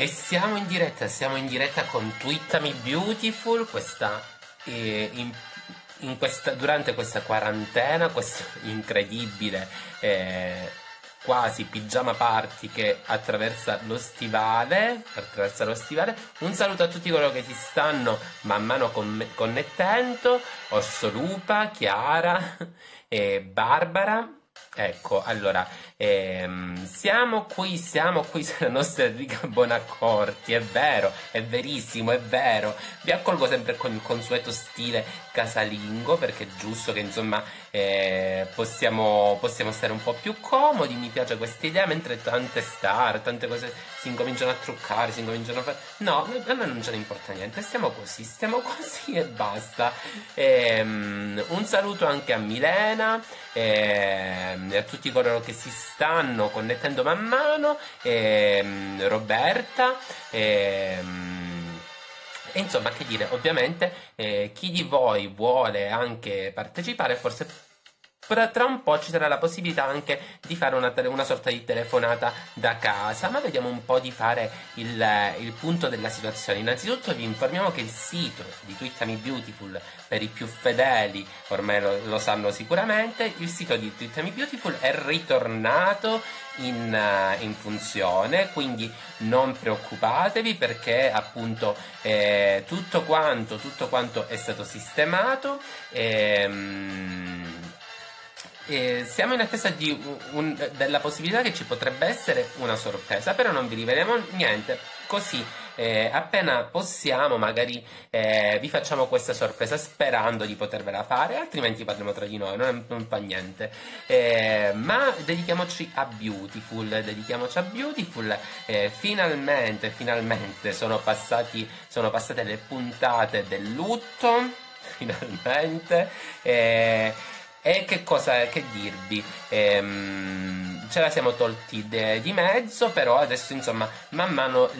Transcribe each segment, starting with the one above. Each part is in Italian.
E siamo in diretta con Twittami Beautiful, durante questa quarantena, questo incredibile quasi pigiama party che attraversa lo stivale. Un saluto a tutti coloro che si stanno man mano connettendo, Orsolupa, Chiara e Barbara. Ecco, allora, siamo qui sulla nostra riga Bonaccorti, è vero, è verissimo, è vero. Vi accolgo sempre con il consueto stile casalingo, perché è giusto che insomma possiamo stare un po' più comodi. Mi piace questa idea, mentre tante star, tante cose si incominciano a truccare, si incominciano a fare... No, a me non ce ne importa niente, stiamo così e basta. Un saluto anche a Milena, a tutti coloro che si stanno connettendo man mano, Roberta, e insomma, che dire, ovviamente chi di voi vuole anche partecipare, forse tra un po' ci sarà la possibilità anche di fare una sorta di telefonata da casa, ma vediamo un po' di fare il punto della situazione. Innanzitutto vi informiamo che il sito di Twittami Beautiful, per i più fedeli ormai lo sanno sicuramente, il sito di Twittami Beautiful è ritornato in funzione, quindi non preoccupatevi, perché appunto tutto quanto è stato sistemato. Siamo in attesa della possibilità che ci potrebbe essere una sorpresa, però non vi riveliamo niente, così appena possiamo magari vi facciamo questa sorpresa, sperando di potervela fare, altrimenti parliamo tra di noi, non fa niente, ma dedichiamoci a Beautiful. Finalmente sono passate le puntate del lutto, finalmente. E che dirvi? Ce la siamo tolti di mezzo, però adesso insomma man mano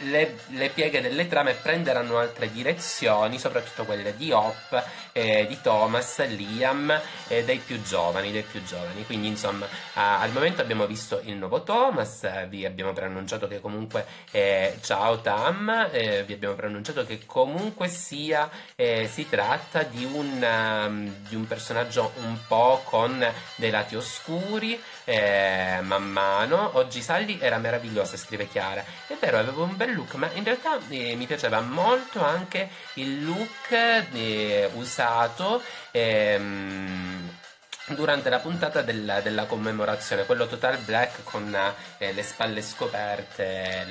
le pieghe delle trame prenderanno altre direzioni, soprattutto quelle di Hop, di Thomas, Liam, dei più giovani. Quindi insomma al momento abbiamo visto il nuovo Thomas, vi abbiamo preannunciato che comunque ciao Tam, vi abbiamo preannunciato che comunque sia si tratta di un personaggio un po' con dei lati oscuri, man mano. Oggi Sally era meravigliosa, scrive Chiara, è vero, avevo un bel look, ma in realtà mi piaceva molto anche il look usato durante la puntata della commemorazione, quello total black con le spalle scoperte,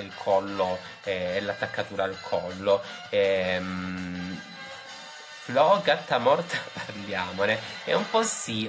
il collo e l'attaccatura al collo. Flo, gatta morta, parliamone. È un po' sì,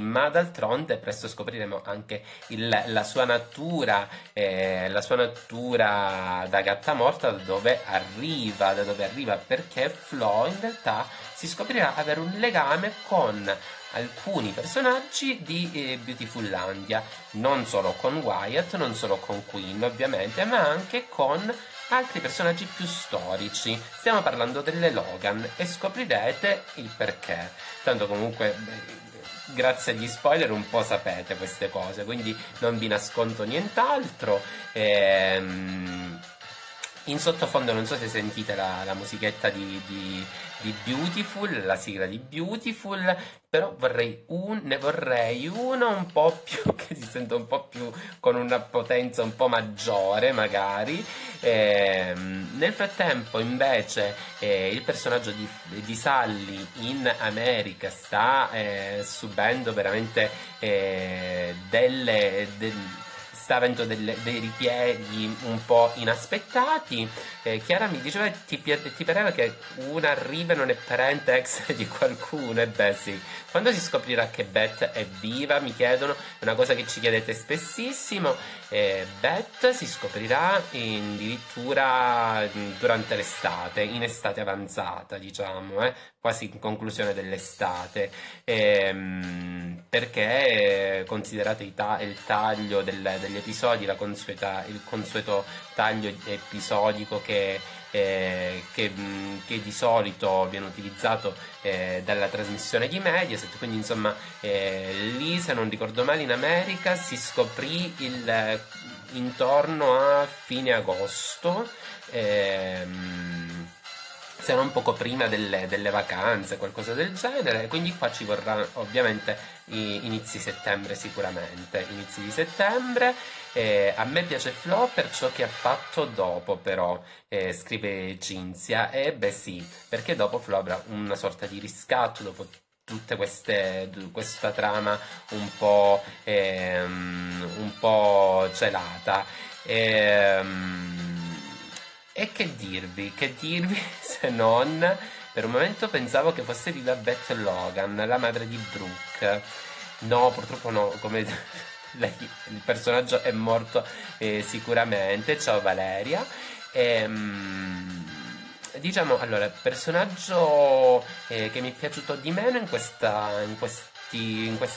ma d'altronde presto scopriremo anche la sua natura da gatta morta, da dove arriva, perché Flo in realtà si scoprirà avere un legame con alcuni personaggi di Beautifullandia, non solo con Wyatt, non solo con Quinn ovviamente, ma anche con altri personaggi più storici. Stiamo parlando delle Logan e scoprirete il perché, tanto comunque grazie agli spoiler un po' sapete queste cose, quindi non vi nascondo nient'altro. In sottofondo non so se sentite la musichetta di Beautiful, la sigla di Beautiful, però ne vorrei uno un po' più, che si senta un po' più, con una potenza un po' maggiore magari. Nel frattempo invece il personaggio di Sally in America sta subendo veramente sta avendo dei ripieghi un po' inaspettati. Chiara mi diceva, ti pareva che una Rive non è parente ex di qualcuno? E beh sì, quando si scoprirà che Beth è viva, mi chiedono, è una cosa che ci chiedete spessissimo, Beth si scoprirà addirittura durante l'estate, in estate avanzata diciamo, quasi in conclusione dell'estate, perché considerate il taglio degli episodi, il consueto taglio episodico che di solito viene utilizzato dalla trasmissione di Mediaset, quindi insomma lì, se non ricordo male, in America si scoprì intorno a fine agosto, se non poco prima delle vacanze, qualcosa del genere, quindi qua ci vorrà ovviamente inizi settembre, sicuramente inizi di settembre. A me piace Flo per ciò che ha fatto dopo, però scrive Cinzia, e beh sì, perché dopo Flo avrà una sorta di riscatto dopo tutte questa trama un po' celata, e che dirvi se non, per un momento pensavo che fosse viva Beth Logan, la madre di Brooke. No, purtroppo no, come lei, il personaggio è morto sicuramente. Ciao Valeria. Diciamo, allora, personaggio che mi è piaciuto di meno in queste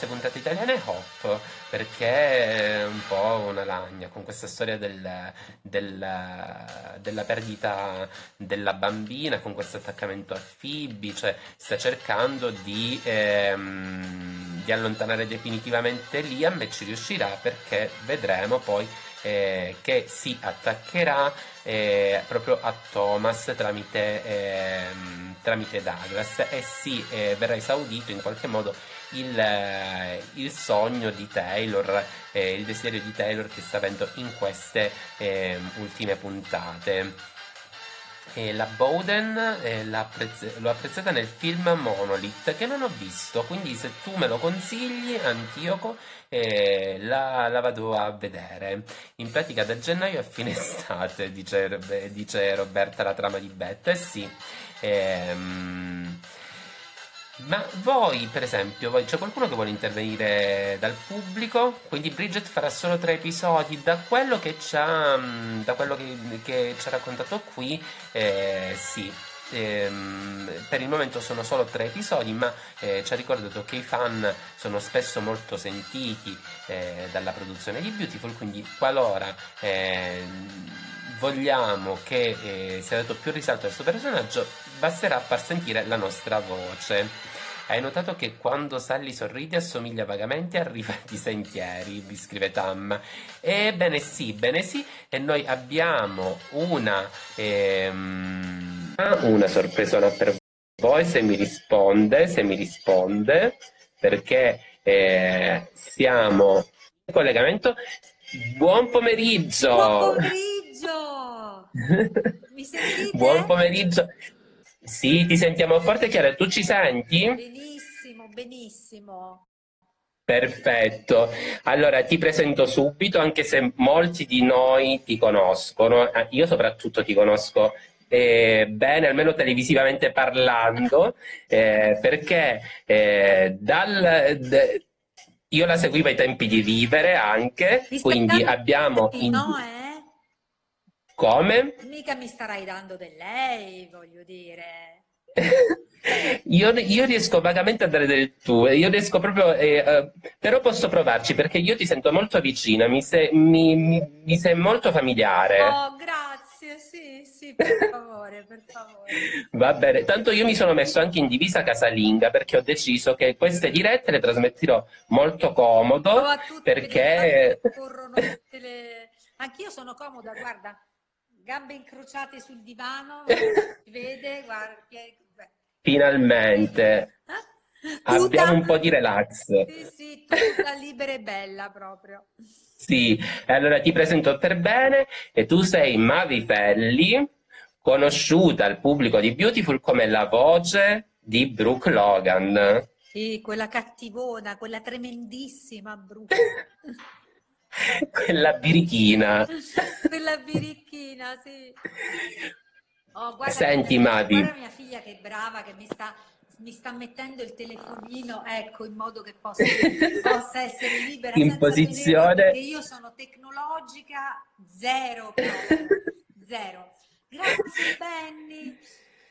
puntate italiane è Hop, perché è un po' una lagna con questa storia della perdita della bambina, con questo attaccamento a Phoebe, cioè sta cercando di allontanare definitivamente Liam, e ci riuscirà, perché vedremo poi che si attaccherà proprio a Thomas tramite Douglas, e sì, verrà esaudito in qualche modo il sogno di Taylor, il desiderio di Taylor che sta avendo in queste ultime puntate. La Bowden l'ho apprezzata nel film Monolith, che non ho visto, quindi se tu me lo consigli, Antioco, la vado a vedere. In pratica da gennaio a fine estate, dice Roberta, la trama di Beth. Sì. Ma voi, per esempio, c'è qualcuno che vuole intervenire dal pubblico? Quindi Bridget farà solo 3 episodi. Da quello che ci ha raccontato qui, sì, per il momento sono solo 3 episodi, ma ci ha ricordato che i fan sono spesso molto sentiti dalla produzione di Beautiful, quindi qualora vogliamo che sia dato più risalto a questo personaggio, basterà far sentire la nostra voce. Hai notato che quando Sally sorride assomiglia vagamente a Riva di Sentieri, vi scrive Tam. Ebbene sì, e noi abbiamo una sorpresa per voi, se mi risponde, perché siamo in collegamento. Buon pomeriggio! Mi sentite? Buon pomeriggio. Sì, ti sentiamo forte e chiaro. Tu ci senti? Benissimo. Perfetto. Allora, ti presento subito, anche se molti di noi ti conoscono. Io soprattutto ti conosco bene, almeno televisivamente parlando, perché io la seguivo ai tempi di Vivere anche, quindi abbiamo... Come? Mica mi starai dando del lei, voglio dire. Io riesco vagamente a dare del tu, io riesco proprio, però posso provarci, perché io ti sento molto vicina, mi sei molto familiare. Oh, grazie, sì, per favore. Va bene, tanto io mi sono messo anche in divisa casalinga, perché ho deciso che queste dirette le trasmetterò molto comodo, a tutti, perché... Anch'io sono comoda, guarda. Gambe incrociate sul divano, si vede, guarda. Finalmente abbiamo un po' di relax. Sì, tutta libera e bella proprio. Sì, allora ti presento per bene, e tu sei Mavi Felli, conosciuta al pubblico di Beautiful come la voce di Brooke Logan. Sì, quella cattivona, quella tremendissima Brooke. Quella birichina, sì. Oh, guarda, senti Mavi, guarda mia figlia che è brava, che mi sta mettendo il telefonino, ecco, in modo che possa essere libera in senza posizione, che io sono tecnologica zero. Grazie Benny,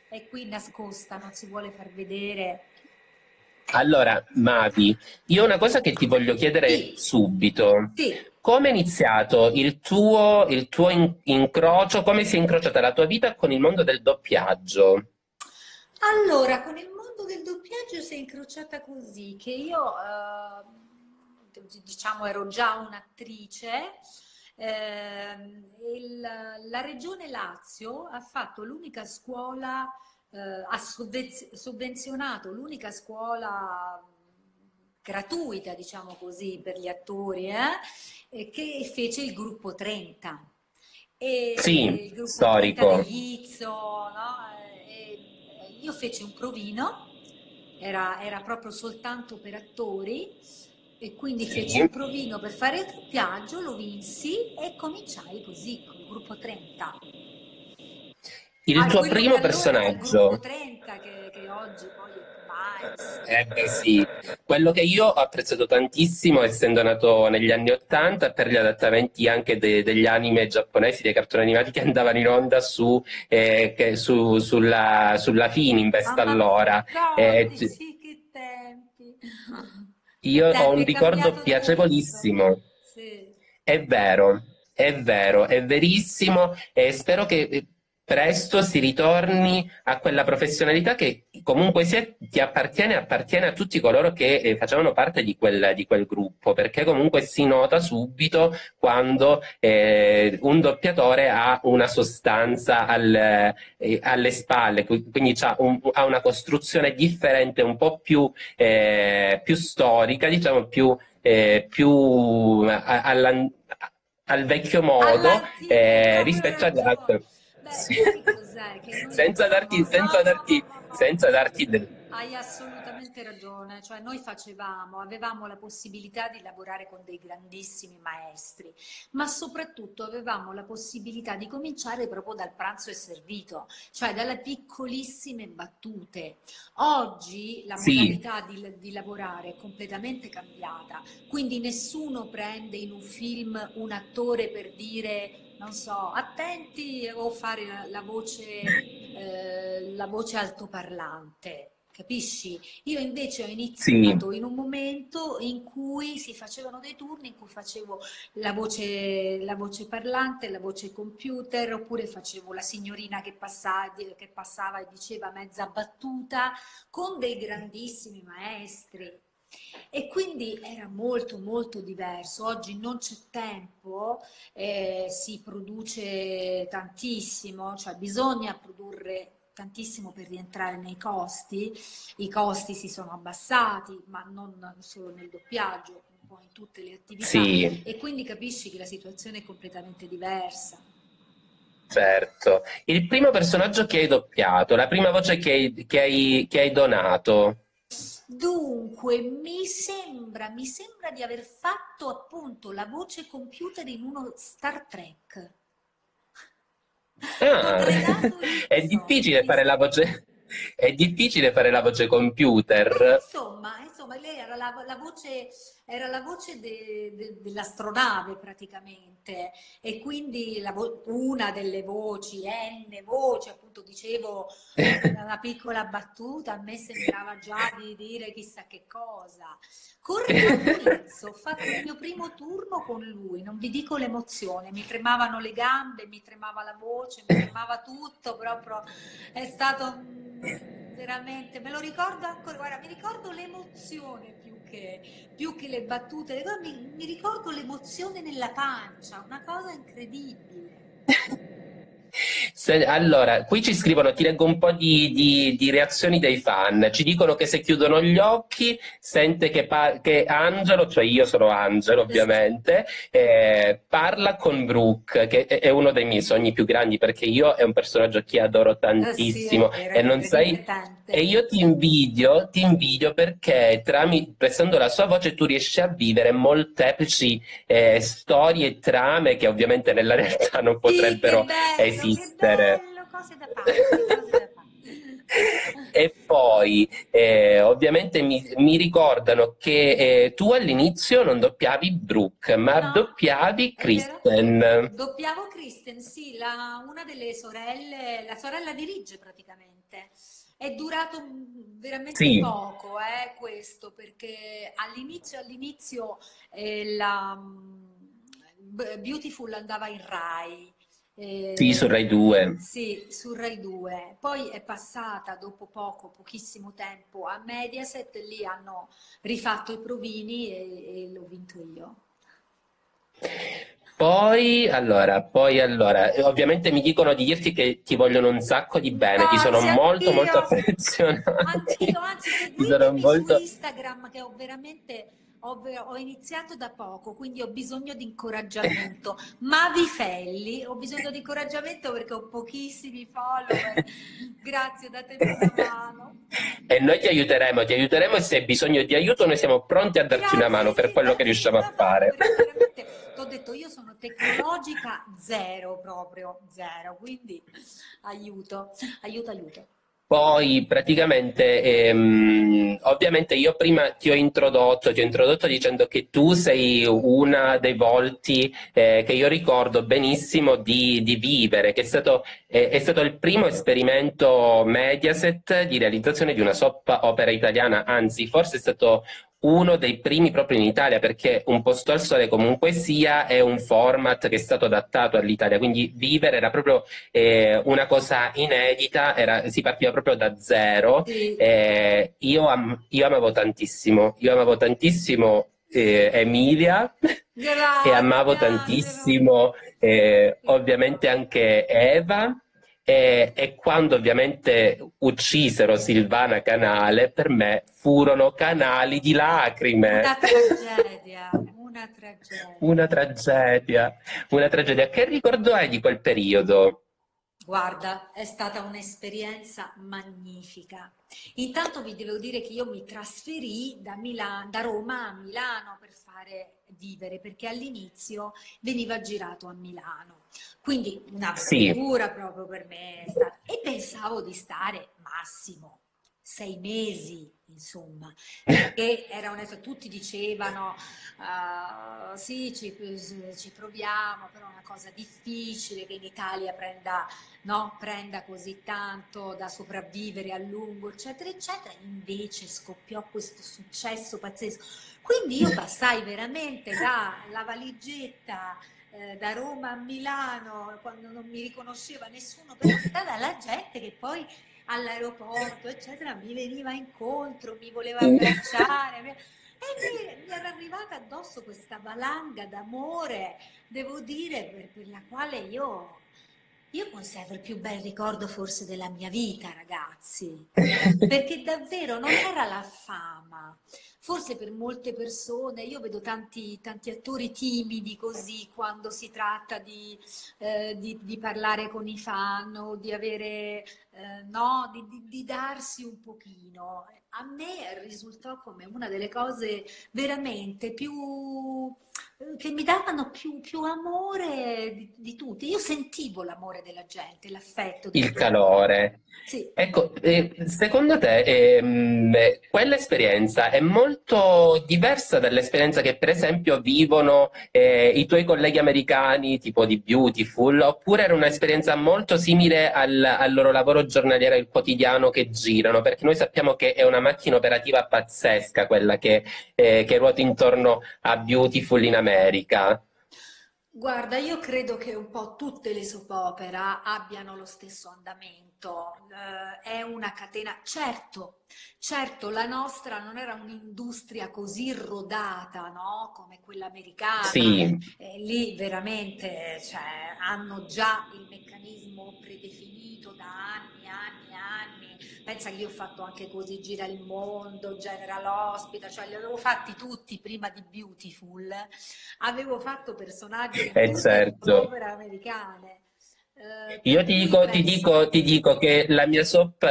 è qui nascosta, non si vuole far vedere. Allora, Mavi, io una cosa che ti voglio chiedere subito. Sì. Come è iniziato il tuo incrocio? Come si è incrociata la tua vita con il mondo del doppiaggio? Allora, con il mondo del doppiaggio si è incrociata così, che io, diciamo, ero già un'attrice, La Regione Lazio ha fatto l'unica scuola, ha sovvenzionato l'unica scuola gratuita, diciamo così, per gli attori, che fece il Gruppo Trenta. E sì, il Gruppo storico. Trenta di Lizzo, no? Io feci un provino, era proprio soltanto per attori, e quindi feci un provino per fare il doppiaggio, lo vinsi e cominciai così con il Gruppo Trenta. Il tuo primo personaggio. Il Gruppo Trenta che oggi poi è più sì. Quello che io ho apprezzato tantissimo, essendo nato negli anni '80, per gli adattamenti anche degli anime giapponesi, dei cartoni animati che andavano in onda sulla Fininvest allora. Sì, che tempi. Io ho un ricordo piacevolissimo, sì. È vero, è verissimo, e spero che presto si ritorni a quella professionalità che comunque ti appartiene a tutti coloro che facevano parte di quel gruppo, perché comunque si nota subito quando un doppiatore ha una sostanza alle spalle, quindi ha una costruzione differente, un po' più storica, diciamo più al vecchio modo rispetto ad altri. Senza darti hai assolutamente ragione, cioè noi avevamo la possibilità di lavorare con dei grandissimi maestri, ma soprattutto avevamo la possibilità di cominciare proprio dal pranzo e servito, cioè dalle piccolissime battute. Oggi la modalità di lavorare è completamente cambiata, quindi nessuno prende in un film un attore per dire, non so, attenti, o fare la voce altoparlante, capisci? Io invece ho iniziato in un momento in cui si facevano dei turni, in cui facevo la voce parlante, la voce computer, oppure facevo la signorina che passava e diceva mezza battuta, con dei grandissimi maestri. E quindi era molto molto diverso. Oggi non c'è tempo, si produce tantissimo, cioè bisogna produrre tantissimo per rientrare nei costi. I costi si sono abbassati, ma non solo nel doppiaggio, un po' in tutte le attività, e quindi capisci che la situazione è completamente diversa. Certo. Il primo personaggio che hai doppiato, la prima voce che hai donato? Dunque, mi sembra di aver fatto appunto la voce computer in uno Star Trek. Ah, è difficile fare la voce. È difficile fare la voce computer. Beh, insomma, lei era la voce dell'astronave praticamente, e quindi una delle voci, N voci, appunto dicevo una piccola battuta, a me sembrava già di dire chissà che cosa. Ho fatto il mio primo turno con lui, non vi dico l'emozione, mi tremavano le gambe, mi tremava la voce, mi tremava tutto, proprio è stato... veramente, me lo ricordo ancora, guarda, mi ricordo l'emozione più che le battute, mi ricordo l'emozione nella pancia, una cosa incredibile. Allora, qui ci scrivono, ti leggo un po' di reazioni dei fan, ci dicono che se chiudono gli occhi sente che Angelo, cioè io sono Angelo ovviamente, parla con Brooke, che è uno dei miei sogni più grandi, perché io è un personaggio che adoro tantissimo, e non sai... E io ti invidio perché prestando la sua voce tu riesci a vivere molteplici storie e trame che ovviamente nella realtà non potrebbero esistere. Che bello, cose da fare. E poi ovviamente mi ricordano che tu all'inizio non doppiavi Brooke, ma no, doppiavi Kristen. Doppiavo Kristen, sì, una delle sorelle, la sorella di Ridge praticamente. È durato veramente poco questo, perché all'inizio la Beautiful andava in Rai. Sul Rai 2. Sì, sul Rai 2. Poi è passata dopo pochissimo tempo a Mediaset, lì hanno rifatto i provini e l'ho vinto io. Poi, allora, ovviamente mi dicono di dirti che ti vogliono un sacco di bene, ti sono molto, molto affezionato. Anzi, seguitemi su Instagram, che ho veramente, ho iniziato da poco, quindi ho bisogno di incoraggiamento. Mavi Felli, ho bisogno di incoraggiamento perché ho pochissimi follower. Grazie, datemi una mano. E noi ti aiuteremo e se hai bisogno di aiuto noi siamo pronti a darti una mano per quello che riusciamo a fare. Ho detto io sono tecnologica zero, proprio zero, quindi aiuto. Poi praticamente ovviamente io prima ti ho introdotto dicendo che tu sei una dei volti che io ricordo benissimo di Vivere, che è stato il primo esperimento Mediaset di realizzazione di una soap opera italiana, anzi forse è stato uno dei primi proprio in Italia, perché Un posto al sole comunque sia è un format che è stato adattato all'Italia, quindi Vivere era proprio una cosa inedita, si partiva proprio da zero. Io amavo tantissimo Emilia. Grazie. E amavo tantissimo ovviamente anche Eva. E quando ovviamente uccisero Silvana Canale, per me furono canali di lacrime. Una tragedia. Che ricordo hai di quel periodo? Guarda, è stata un'esperienza magnifica. Intanto vi devo dire che io mi trasferii da Roma a Milano per fare Vivere, perché all'inizio veniva girato a Milano, quindi una figura proprio per me è stata, e pensavo di stare massimo 6 mesi, insomma, perché era onesto, tutti dicevano sì, ci proviamo, però è una cosa difficile che in Italia prenda così tanto da sopravvivere a lungo, eccetera, eccetera. Invece scoppiò questo successo pazzesco, quindi io passai veramente dalla valigetta da Roma a Milano, quando non mi riconosceva nessuno per strada, alla gente che poi all'aeroporto, eccetera, mi veniva incontro, mi voleva abbracciare, e mi era arrivata addosso questa valanga d'amore, devo dire, per la quale io conservo il più bel ricordo forse della mia vita, ragazzi, perché davvero non era la fama. Forse per molte persone, io vedo tanti attori timidi così quando si tratta di parlare con i fan o di avere, di darsi un pochino. A me risultò come una delle cose veramente che mi davano più amore di tutti. Io sentivo l'amore della gente, l'affetto, il calore. Sì. Ecco, secondo te quell'esperienza è molto diversa dall'esperienza che per esempio vivono i tuoi colleghi americani, tipo di Beautiful, oppure era un'esperienza molto simile al loro lavoro giornaliero, il quotidiano che girano? Perché noi sappiamo che è una macchina operativa pazzesca quella che ruota intorno a Beautiful in America. Guarda, io credo che un po' tutte le soap opera abbiano lo stesso andamento, è una catena, certo, la nostra non era un'industria così rodata, no? Come quella americana, sì. Lì veramente hanno già il meccanismo predefinito da anni. Pensa che io ho fatto anche così Gira il Mondo, Genera l'Ospita, li avevo fatti tutti prima di Beautiful, avevo fatto personaggi di opera americane. Io ti dico che la mia soap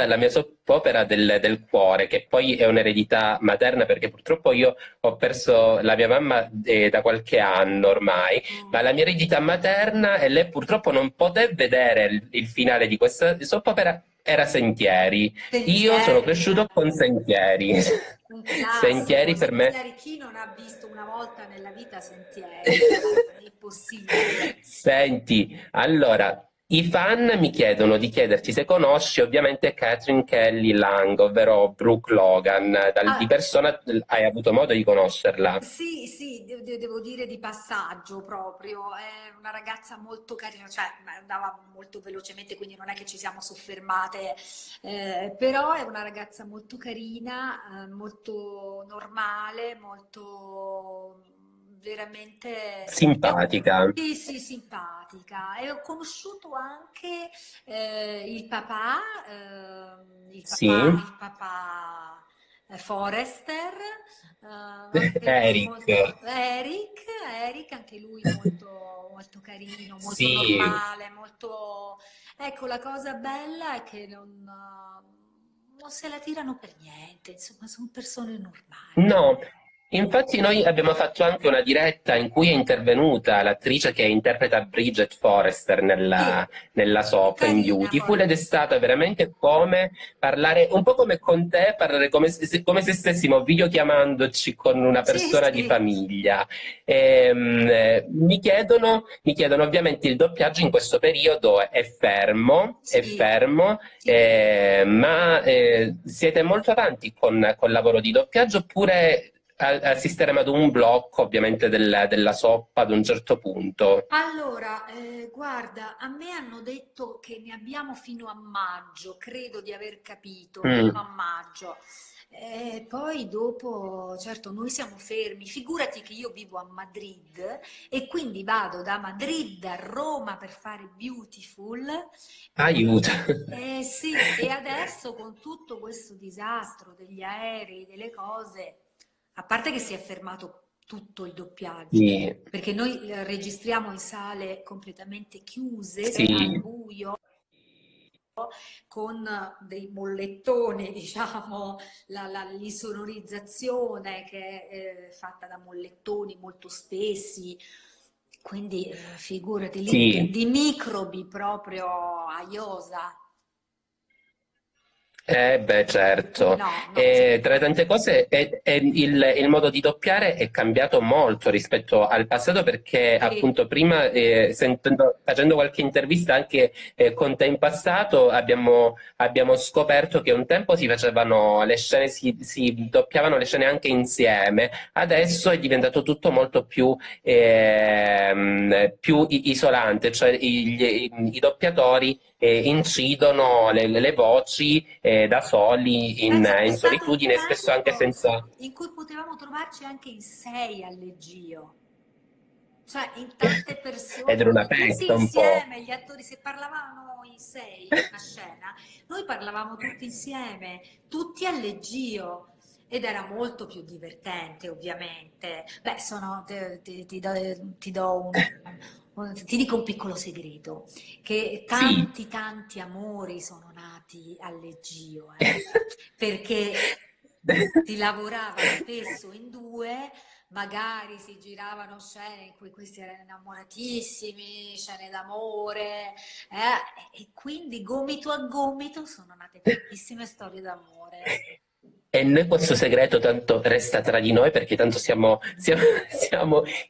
opera del cuore, che poi è un'eredità materna, perché purtroppo io ho perso la mia mamma da qualche anno ormai, ma la mia eredità materna, e lei purtroppo non poté vedere il finale di questa soap opera, era Sentieri. Io sono cresciuto con Sentieri. Sentieri per me. Chi non ha visto una volta nella vita Sentieri? È impossibile. Senti, allora, i fan mi chiedono di chiederti se conosci ovviamente Catherine Kelly Lang, ovvero Brooke Logan. Di persona hai avuto modo di conoscerla? Sì, devo dire di passaggio proprio. È una ragazza molto carina, andava molto velocemente, quindi non è che ci siamo soffermate, però è una ragazza molto carina, molto normale, molto veramente simpatica. Sì, sì, simpatica. E ho conosciuto anche il papà Forrester, Eric, anche lui molto carino, molto normale, molto... Ecco, la cosa bella è che non se la tirano per niente, insomma, sono persone normali. No, infatti noi abbiamo fatto anche una diretta in cui è intervenuta l'attrice che interpreta Bridget Forrester nella soap, in Beautiful, ed è stata veramente come parlare, un po' come con te, parlare come se stessimo videochiamandoci con una persona di famiglia. Mi chiedono ovviamente il doppiaggio in questo periodo è fermo, ma siete molto avanti con il lavoro di doppiaggio, oppure... assisteremo ad un blocco ovviamente della soap ad un certo punto? Allora, guarda, a me hanno detto che ne abbiamo fino a maggio, credo di aver capito, fino a maggio. Poi dopo, certo, noi siamo fermi. Figurati che io vivo a Madrid e quindi vado da Madrid a Roma per fare Beautiful. Aiuto! Sì, e adesso con tutto questo disastro degli aerei, delle cose... A parte che si è fermato tutto il doppiaggio, perché noi registriamo in sale completamente chiuse, al buio, con dei mollettoni, diciamo, l'insonorizzazione che è fatta da mollettoni molto spessi, quindi figurati lì, di microbi proprio a iosa. Beh, certo. No, tra le tante cose il modo di doppiare è cambiato molto rispetto al passato, perché appunto prima, facendo qualche intervista anche con te in passato, abbiamo scoperto che un tempo si facevano le scene, si doppiavano le scene anche insieme, adesso è diventato tutto molto più isolante, cioè i doppiatori incidono le voci da soli in solitudine, spesso anche senza... In cui potevamo trovarci anche in 6 al leggio, cioè in tante persone, ed era una festa, tutti insieme, gli attori, se parlavamo in 6 in una scena, noi parlavamo tutti insieme, tutti al leggio, ed era molto più divertente ovviamente. Beh, ti dico un piccolo segreto, che tanti tanti amori sono nati al leggio, perché si lavorava spesso in 2, magari si giravano scene in cui questi erano innamoratissimi, scene d'amore, e quindi gomito a gomito sono nate tantissime storie d'amore. E noi questo segreto tanto resta tra di noi, perché tanto siamo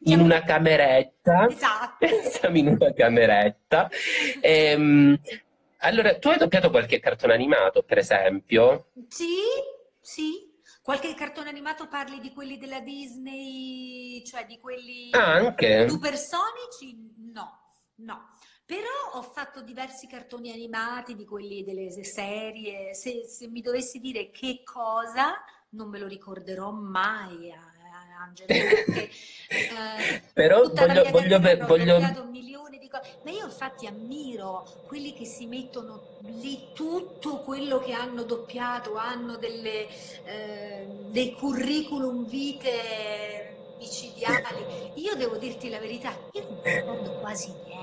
in una cameretta. Esatto. Siamo in una cameretta. Allora, tu hai doppiato qualche cartone animato, per esempio? Sì. Qualche cartone animato, parli di quelli della Disney, cioè di quelli supersonici? No. Però ho fatto diversi cartoni animati, di quelli delle serie. Se mi dovessi dire che cosa, non me lo ricorderò mai, Angela. Perché, però tutta voglio ho milioni di cose. Ma io infatti ammiro quelli che si mettono lì tutto quello che hanno doppiato, hanno dei curriculum vitae micidiali. Io devo dirti la verità, io non ricordo quasi niente.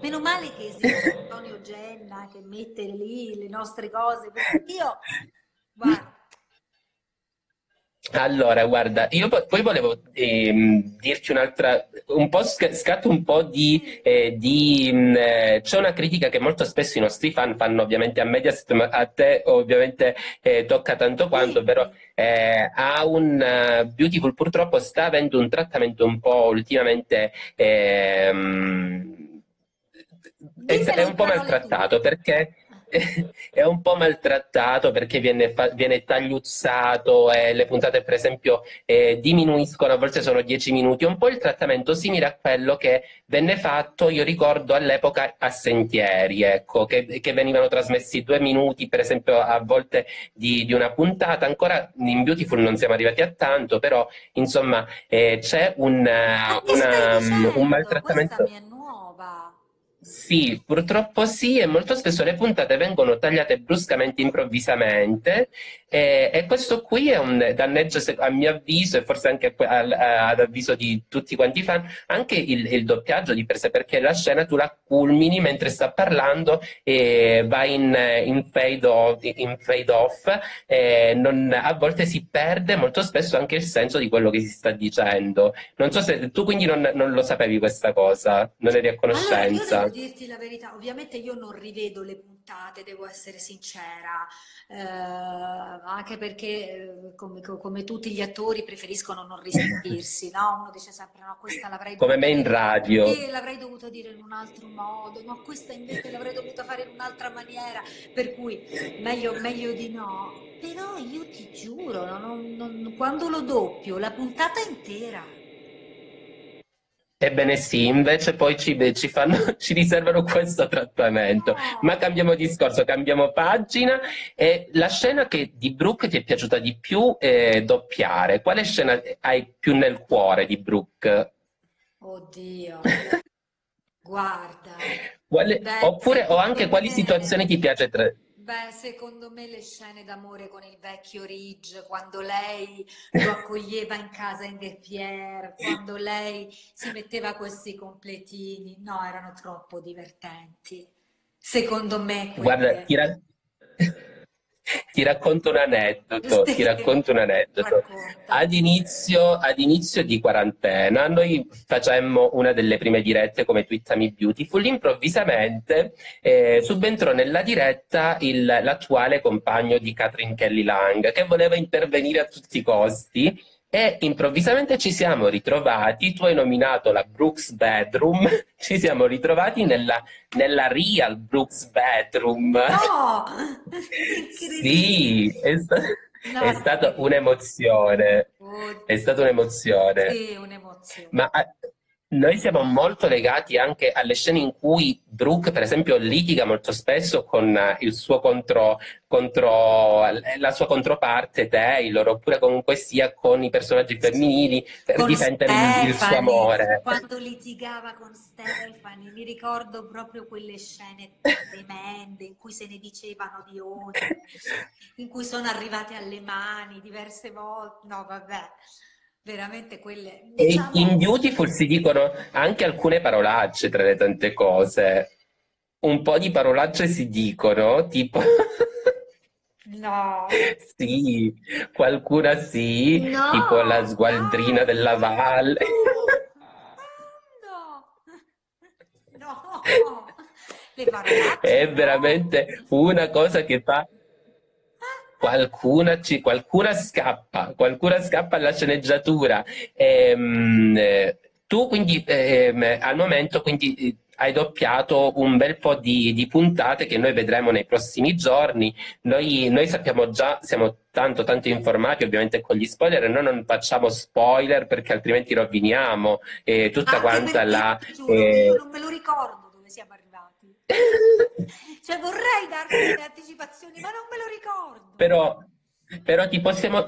Meno male che esiste Antonio Genna che mette lì le nostre cose, perché io, guarda. Allora, guarda, io poi volevo dirti un'altra, scatto un po' c'è una critica che molto spesso i nostri fan fanno ovviamente a Mediaset, ma a te ovviamente tocca tanto quanto, però a un Beautiful purtroppo sta avendo un trattamento un po' ultimamente... è un po' maltrattato, perché... è un po' maltrattato perché viene tagliuzzato, le puntate per esempio diminuiscono, a volte sono 10 minuti, un po' il trattamento simile a quello che venne fatto, io ricordo all'epoca a Sentieri, ecco, che venivano trasmessi 2 minuti per esempio a volte di una puntata. Ancora in Beautiful non siamo arrivati a tanto, però insomma c'è un maltrattamento. Questa mia nuova. Sì, purtroppo sì, e molto spesso le puntate vengono tagliate bruscamente, improvvisamente, e questo qui è un danneggio, a mio avviso, e forse anche ad avviso di tutti quanti i fan, anche il doppiaggio di per sé, perché la scena tu la culmini mentre sta parlando e va in fade off, a volte si perde molto spesso anche il senso di quello che si sta dicendo. Non so se tu quindi non lo sapevi questa cosa, non eri a conoscenza. Allora, dirti la verità, ovviamente io non rivedo le puntate, devo essere sincera, anche perché come tutti gli attori preferiscono non risentirsi, no? Uno dice sempre no, questa l'avrei dovuta dire in radio, l'avrei dovuta dire in un altro modo, no, questa invece l'avrei dovuta fare in un'altra maniera, per cui meglio di no. Però io ti giuro, quando lo doppio, la puntata intera. Ebbene sì, invece poi ci riservano questo trattamento. Ma cambiamo discorso, cambiamo pagina. La scena di Brooke ti è piaciuta di più doppiare? Quale scena hai più nel cuore di Brooke? Oddio, guarda. Quali situazioni ti piace? Beh, secondo me le scene d'amore con il vecchio Ridge, quando lei lo accoglieva in casa in Gepierre, quando lei si metteva questi completini, no, erano troppo divertenti. Secondo me... Guarda, ti racconto un aneddoto, Ad inizio di quarantena noi facemmo una delle prime dirette come Twittami Beautiful, improvvisamente subentrò nella diretta l'attuale compagno di Catherine Kelly Lang, che voleva intervenire a tutti i costi, e improvvisamente ci siamo ritrovati, tu hai nominato la Brooke's Bedroom, ci siamo ritrovati nella real Brooke's Bedroom. No! Sì, è stata un'emozione, è stata un'emozione. Sì, un'emozione. Ma noi siamo molto legati anche alle scene in cui Brooke, per esempio, litiga molto spesso con il suo la sua controparte Taylor, oppure comunque sia con i personaggi femminili per difendere il suo amore. Quando litigava con Stephanie, mi ricordo proprio quelle scene tremende in cui se ne dicevano di ogni, in cui sono arrivate alle mani diverse volte. No, vabbè. Veramente quelle, diciamo... E in Beautiful si dicono anche alcune parolacce, tra le tante cose. Un po' di parolacce si dicono, tipo... No. Sì, qualcuna sì, no, tipo la sgualdrina della valle. No, no, le parolacce. È veramente una cosa che fa... Qualcuna scappa alla sceneggiatura. Tu quindi al momento hai doppiato un bel po' di puntate che noi vedremo nei prossimi giorni. Noi sappiamo già, siamo tanto informati ovviamente con gli spoiler, noi non facciamo spoiler perché altrimenti roviniamo tutta quanta la... Io non me lo ricordo dove siamo arrivati. Cioè vorrei darti le anticipazioni ma non me lo ricordo. Però ti possiamo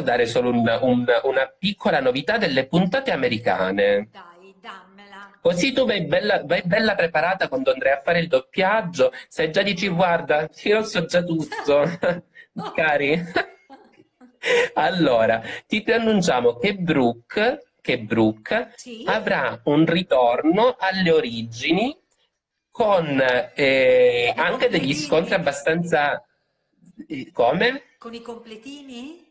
dare solo una piccola novità delle puntate americane. Dai, dammela. Così tu vai bella preparata quando andrai a fare il doppiaggio, se già dici guarda, io so già tutto. Cari. Allora, ti preannunciamo che Brooke sì, avrà un ritorno alle origini con anche degli scontri abbastanza... Come? Con i completini?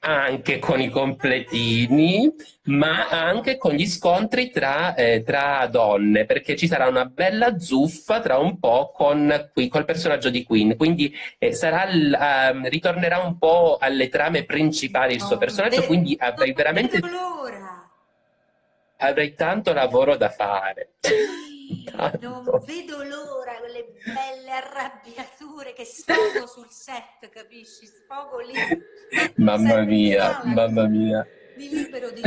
Anche con i completini, ma anche con gli scontri tra donne, perché ci sarà una bella zuffa tra un po' col personaggio di Quinn, quindi ritornerà un po' alle trame principali il suo personaggio, quindi avrai veramente... Avrai tanto lavoro da fare. non vedo l'ora, quelle belle arrabbiature che sfogo sul set, capisci? Sfogo lì. Mamma mia, mamma mia. Mi libero di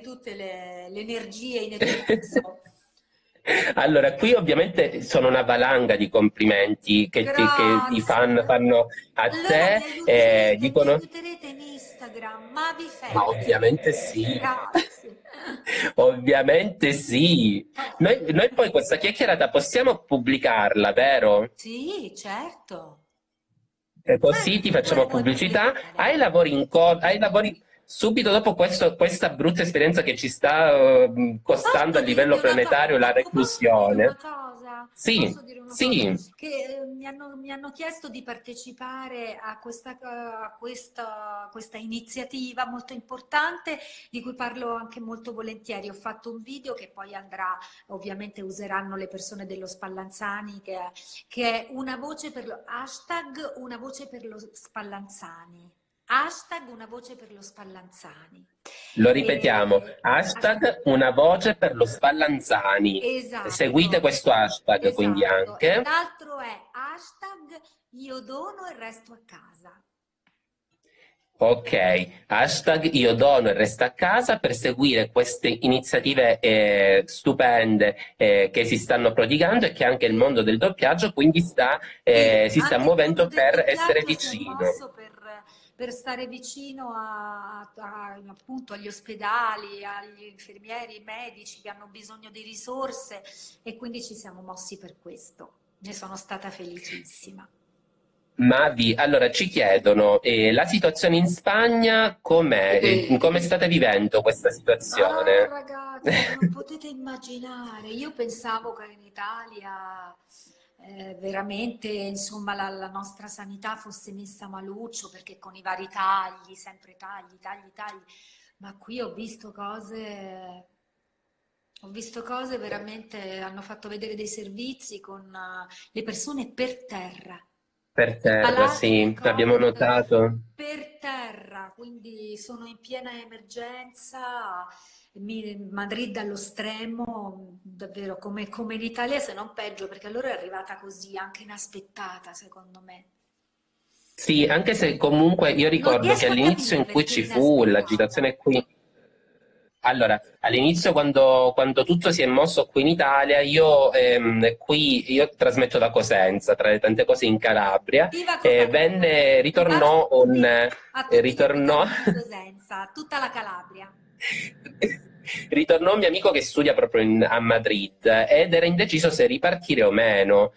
tutte le energie in eccesso. Allora, qui ovviamente sono una valanga di complimenti che i fan fanno a allora, te e dicono... Mavi Felli. Ma ovviamente sì. Grazie. Ovviamente sì. Noi poi questa chiacchierata possiamo pubblicarla, vero? Sì, certo. E così ti facciamo pubblicità ai lavori subito dopo questa brutta esperienza che ci sta costando a livello planetario la reclusione. Sì, sì. Che mi hanno chiesto di partecipare a questa iniziativa molto importante di cui parlo anche molto volentieri. Ho fatto un video che poi andrà, ovviamente useranno le persone dello Spallanzani, che è una voce per lo hashtag una voce per lo Spallanzani. Hashtag una voce per lo Spallanzani. Lo ripetiamo, hashtag una voce per lo Spallanzani. Esatto. Seguite questo hashtag, esatto. Quindi anche. E un altro è hashtag io dono e resto a casa. Ok, hashtag io dono e resto a casa per seguire queste iniziative stupende che si stanno prodigando e che anche il mondo del doppiaggio quindi si sta muovendo per essere vicino. Per stare vicino appunto agli ospedali, agli infermieri, ai medici che hanno bisogno di risorse, e quindi ci siamo mossi per questo. Ne sono stata felicissima. Mavi, allora ci chiedono la situazione in Spagna com'è? Come state vivendo questa situazione? Ah, ragazzi, non potete immaginare, io pensavo che in Italia... veramente insomma la nostra sanità fosse messa a maluccio, perché con i vari tagli, sempre tagli, ma qui ho visto cose veramente, hanno fatto vedere dei servizi con le persone per terra, palazzi, sì, abbiamo notato per terra, quindi sono in piena emergenza. Madrid allo stremo, davvero come l'Italia, se non peggio, perché allora è arrivata così, anche inaspettata, secondo me. Sì, anche se comunque io ricordo che all'inizio in cui ci fu l'agitazione qui. Allora, all'inizio quando tutto si è mosso qui in Italia, io trasmetto da Cosenza, tra le tante cose in Calabria, tutta la Calabria. Ritornò un mio amico che studia proprio a Madrid ed era indeciso se ripartire o meno.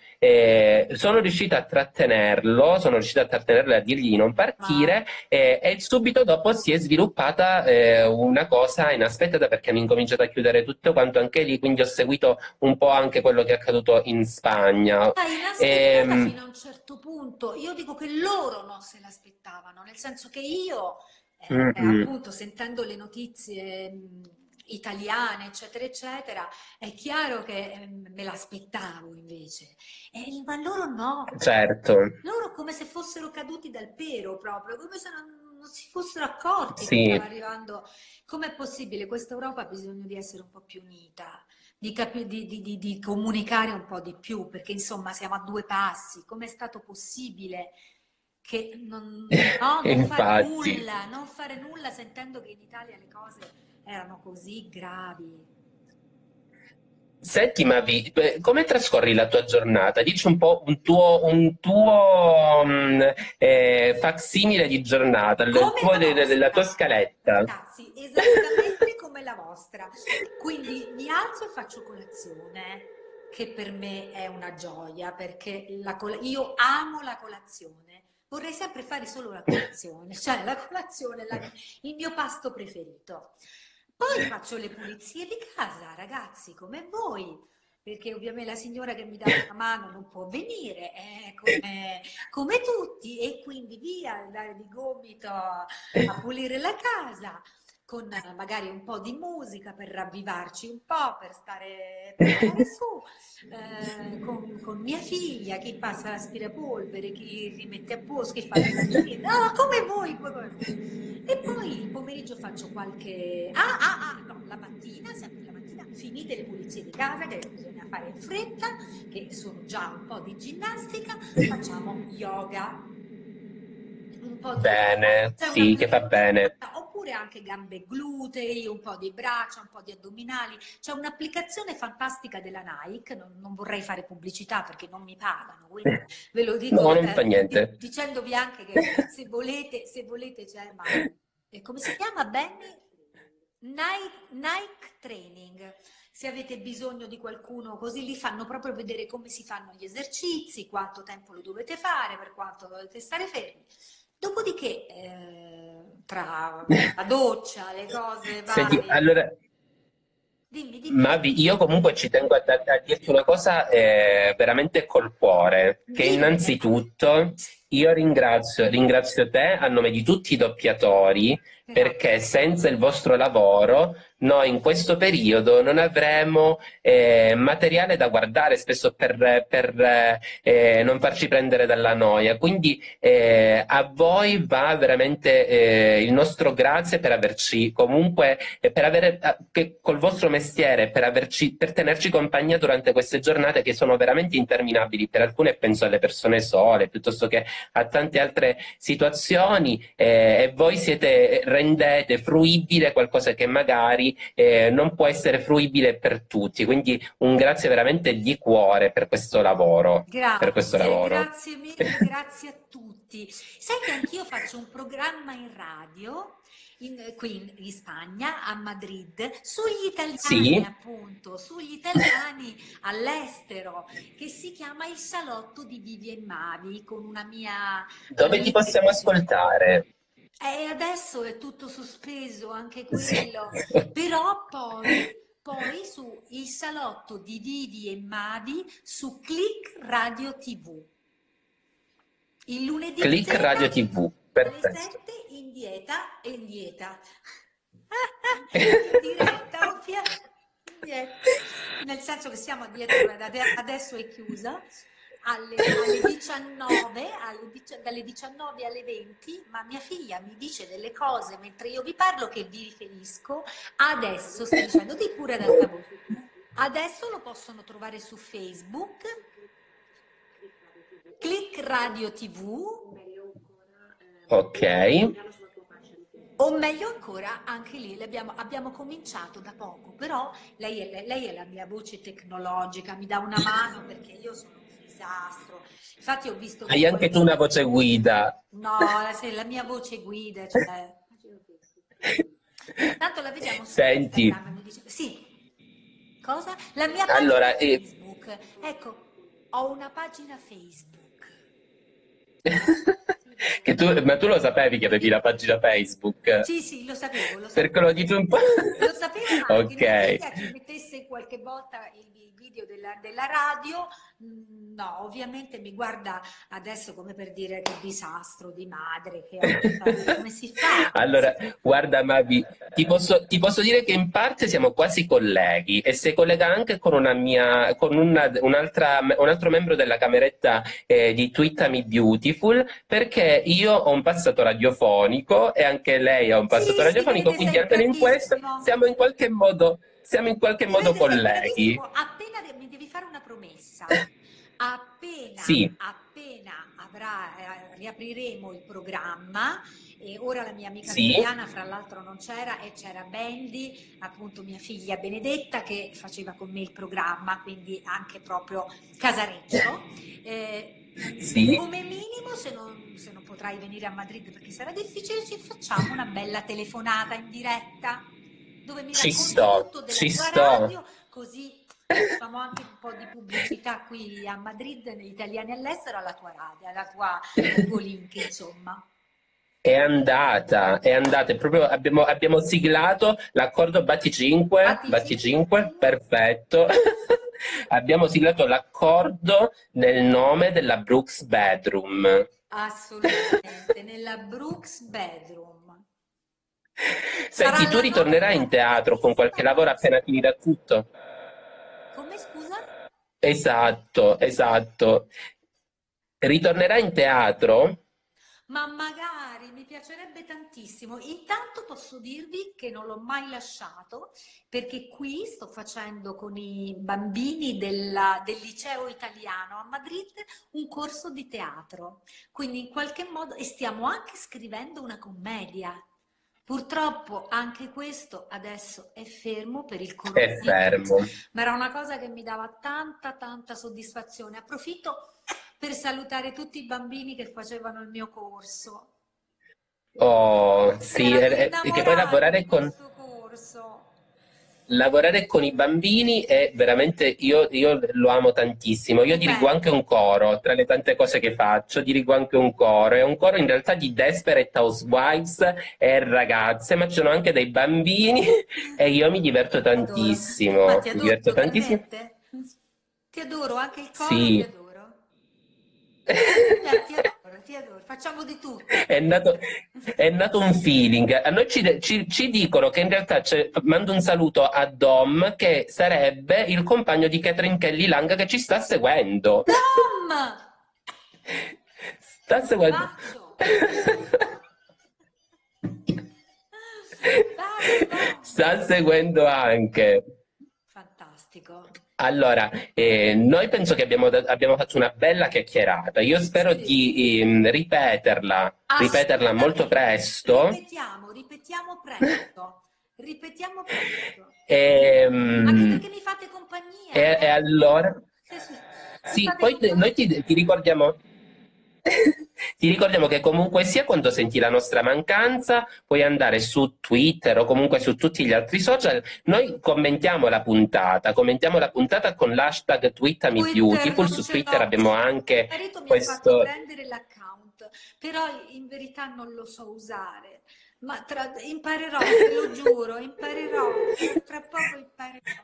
Sono riuscita a trattenerlo, a dirgli non partire, e subito dopo si è sviluppata una cosa inaspettata, perché hanno incominciato a chiudere tutto quanto anche lì, quindi ho seguito un po' anche quello che è accaduto in Spagna. Fino a un certo punto io dico che loro non se l'aspettavano, nel senso che io... appunto sentendo le notizie italiane eccetera è chiaro che me l'aspettavo, invece ma loro no, certo, loro come se fossero caduti dal pero, proprio come se non si fossero accorti, sì, che stava arrivando. Com'è possibile? Questa Europa ha bisogno di essere un po' più unita, di comunicare un po' di più, perché insomma siamo a due passi. Com'è stato possibile che non fare nulla sentendo che in Italia le cose erano così gravi? Senti Mavi, come trascorri la tua giornata? Dici un po' un tuo facsimile di giornata, la tua scaletta. Ragazzi, esattamente come la vostra. Quindi mi alzo e faccio colazione, che per me è una gioia, perché io amo la colazione. Vorrei sempre fare solo la colazione, cioè la colazione è il mio pasto preferito. Poi faccio le pulizie di casa, ragazzi, come voi, perché ovviamente la signora che mi dà una mano non può venire, come tutti, e quindi via, andare di gomito a pulire la casa, con magari un po' di musica per ravvivarci un po', per stare su, con mia figlia, chi passa l'aspirapolvere, chi rimette a posto, chi fa le come voi. E poi il pomeriggio faccio qualche... la mattina, sempre la mattina, finite le pulizie di casa, che bisogna fare in fretta, che sono già un po' di ginnastica, facciamo yoga, un po' di bene, sì, che fa bene. Oppure anche gambe glutei, un po' di braccia, un po' di addominali. C'è un'applicazione fantastica della Nike, non vorrei fare pubblicità perché non mi pagano, quindi ve lo dico, no, non fa niente. Dicendovi anche che se volete c'è, ma come si chiama, Benny? Nike Training, se avete bisogno di qualcuno così, li fanno proprio vedere come si fanno gli esercizi, quanto tempo lo dovete fare, per quanto dovete stare fermi. Dopodiché tra la doccia, le cose varie. Senti, allora, dimmi. Mavi, io comunque ci tengo a dirti una cosa veramente col cuore, che innanzitutto io ringrazio te a nome di tutti i doppiatori, perché senza il vostro lavoro noi in questo periodo non avremo materiale da guardare, spesso per non farci prendere dalla noia, quindi a voi va veramente il nostro grazie per averci comunque, col vostro mestiere, per tenerci compagnia durante queste giornate che sono veramente interminabili per alcune, penso alle persone sole piuttosto che a tante altre situazioni, e voi rendete fruibile qualcosa che magari non può essere fruibile per tutti, quindi un grazie veramente di cuore per questo lavoro. Grazie, per questo lavoro. Grazie mille, grazie a tutti. Sai che anch'io faccio un programma in radio qui in Spagna, a Madrid, sugli italiani, appunto, sugli italiani all'estero, che si chiama Il Salotto di Vivi e Mavi, con una mia... Dove ti possiamo ascoltare? Adesso è tutto sospeso anche quello, però poi su Il Salotto di Vivi e Mavi su Click Radio TV. Il lunedì Click Radio TV, perfetto. 7 in dieta. Diretta ovvia. Nel senso che siamo a dieta, adesso è chiusa. Dalle 19 alle 20, ma mia figlia mi dice delle cose mentre io vi parlo che vi riferisco. Adesso sto dicendo di pure ad alta voce. Adesso lo possono trovare su Facebook, Click Radio TV. Ok. O meglio ancora, anche lì abbiamo cominciato da poco, però lei è la mia voce tecnologica, mi dà una mano perché io sono... disastro. Infatti ho visto... Hai anche tu una voce guida. No, la mia voce guida, cioè... Tanto la vediamo su Instagram, mi dice... Sì. Cosa? La mia pagina Facebook. Ecco, ho una pagina Facebook. Ma tu lo sapevi che avevi la pagina Facebook? Sì, lo sapevo. Perché lo dici un po'? Lo sapevo, ok. Che ci mettesse qualche volta il video della radio. No, ovviamente mi guarda adesso come per dire che disastro di madre che ho. Come si fa? Allora, guarda Mavi, ti posso dire che in parte siamo quasi colleghi, e si collega anche con un altro membro della cameretta di Twittami Beautiful, perché io ho un passato radiofonico e anche lei ha un passato radiofonico, quindi anche in questo siamo in qualche modo colleghi. Appena mi devi fare una promessa, appena riapriremo il programma, e ora la mia amica Liliana fra l'altro non c'era, e c'era Bendy, appunto mia figlia Benedetta, che faceva con me il programma, quindi anche proprio casareccio. Come minimo, se non potrai venire a Madrid perché sarà difficile, ci facciamo una bella telefonata in diretta dove mi racconti tutto della tua radio, così facciamo anche un po' di pubblicità qui a Madrid, negli italiani all'estero, alla tua radio, al tuo link, insomma. È andata, proprio abbiamo siglato l'accordo Batti 5, perfetto. Abbiamo siglato l'accordo nel nome della Brooks Bedroom. Assolutamente, nella Brooks Bedroom. Senti, tu ritornerai in teatro con qualche lavoro appena finirà tutto? Come, scusa? Esatto. Ritornerai in teatro? ma magari mi piacerebbe tantissimo. Intanto posso dirvi che non l'ho mai lasciato, perché qui sto facendo con i bambini del liceo italiano a Madrid un corso di teatro, quindi in qualche modo, e stiamo anche scrivendo una commedia. Purtroppo anche questo adesso è fermo per il coronavirus. È fermo. Ma era una cosa che mi dava tanta soddisfazione. Approfitto per salutare tutti i bambini che facevano il mio corso. Oh, sì, che poi lavorare con i bambini è veramente, io lo amo tantissimo. Io dirigo anche un coro, tra le tante cose che faccio, dirigo anche un coro. È un coro in realtà di Desperate Housewives e ragazze, ma ci sono anche dei bambini e io mi diverto tantissimo. Adoro. Ma ti adoro, mi diverto tantissimo. Ti adoro, anche il coro sì. Ti adoro. Ti adoro. Facciamo di tutto. È nato un feeling. A noi ci dicono che in realtà mando un saluto a Dom, che sarebbe il compagno di Catherine Kelly Lang, che ci sta seguendo. Dom! Sta seguendo. Dai. Sta seguendo anche. Fantastico. Allora, noi penso che abbiamo fatto una bella chiacchierata. Io spero di ripeterla molto presto. Ripetiamo presto. Anche perché mi fate compagnia. E allora? Sì, poi noi ti ricordiamo... Ti ricordiamo che comunque sia, quando senti la nostra mancanza puoi andare su Twitter o comunque su tutti gli altri social. Noi commentiamo la puntata con l'hashtag Twittami Beautiful. Su Twitter abbiamo anche questo... Mi ha fatto prendere l'account, però in verità non lo so usare, ma imparerò, te lo giuro, imparerò, tra poco imparerò.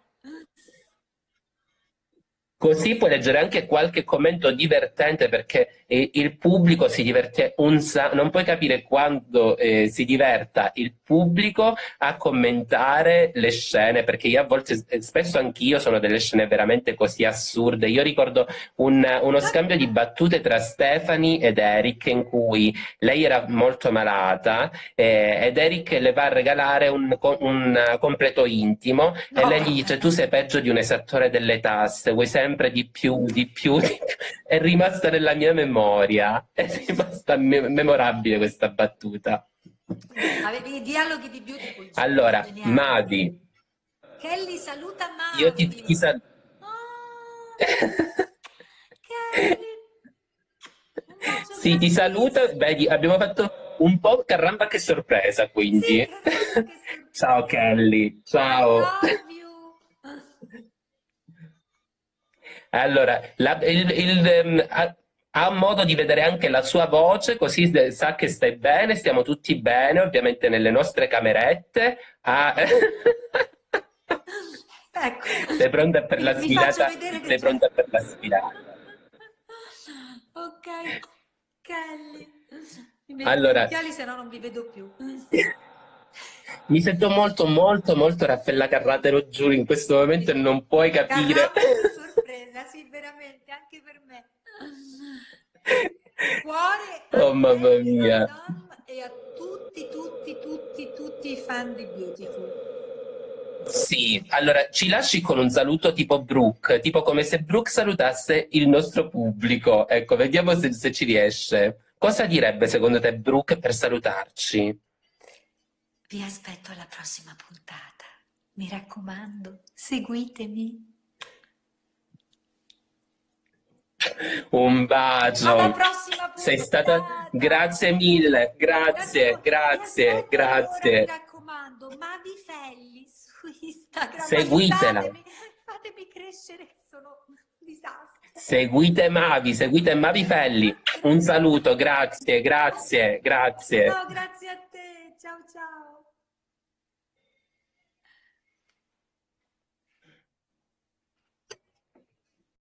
Così puoi leggere anche qualche commento divertente, perché il pubblico si diverte non puoi capire quando si diverta il pubblico a commentare le scene, perché io a volte, spesso anch'io, sono delle scene veramente così assurde. Io ricordo uno scambio di battute tra Stephanie ed Eric, in cui lei era molto malata ed Eric le va a regalare un completo intimo e lei gli dice: tu sei peggio di un esattore delle tasse, vuoi sempre di più. È rimasta nella mia memoria, è rimasta memorabile questa battuta. Avevi i dialoghi di Beautiful. Allora, Mavi Kelly saluta Mavi. Io ti saluto. Sì, ti saluta. Vedi, abbiamo fatto un po' caramba che sorpresa, quindi. Sì, che sorpresa. Ciao Kelly, ciao. Allora, ha modo di vedere anche la sua voce, così sa che stai bene, stiamo tutti bene, ovviamente nelle nostre camerette. Ecco. Sei pronta per la sfilata? Sei pronta per la sfilata? Ok, Kelly. Allora, se no non vi vedo più. Mi sento molto Raffaella Carrà, lo giuro, in questo momento non puoi capire. Sì, veramente, anche per me. Cuore, oh mamma mia, e a tutti i fan di Beautiful. Sì, allora ci lasci con un saluto tipo Brooke, tipo come se Brooke salutasse il nostro pubblico. Ecco, vediamo se ci riesce. Cosa direbbe secondo te Brooke per salutarci? Vi aspetto alla prossima puntata. Mi raccomando, seguitemi. Un bacio. Alla prossima. Sei stata... Grazie mille. Grazie. Allora, mi raccomando, Mavi Felli su Instagram. Seguitela. Fatemi crescere, sono un disastro. Seguite Mavi Felli. Un saluto, grazie. No, grazie a te. Ciao.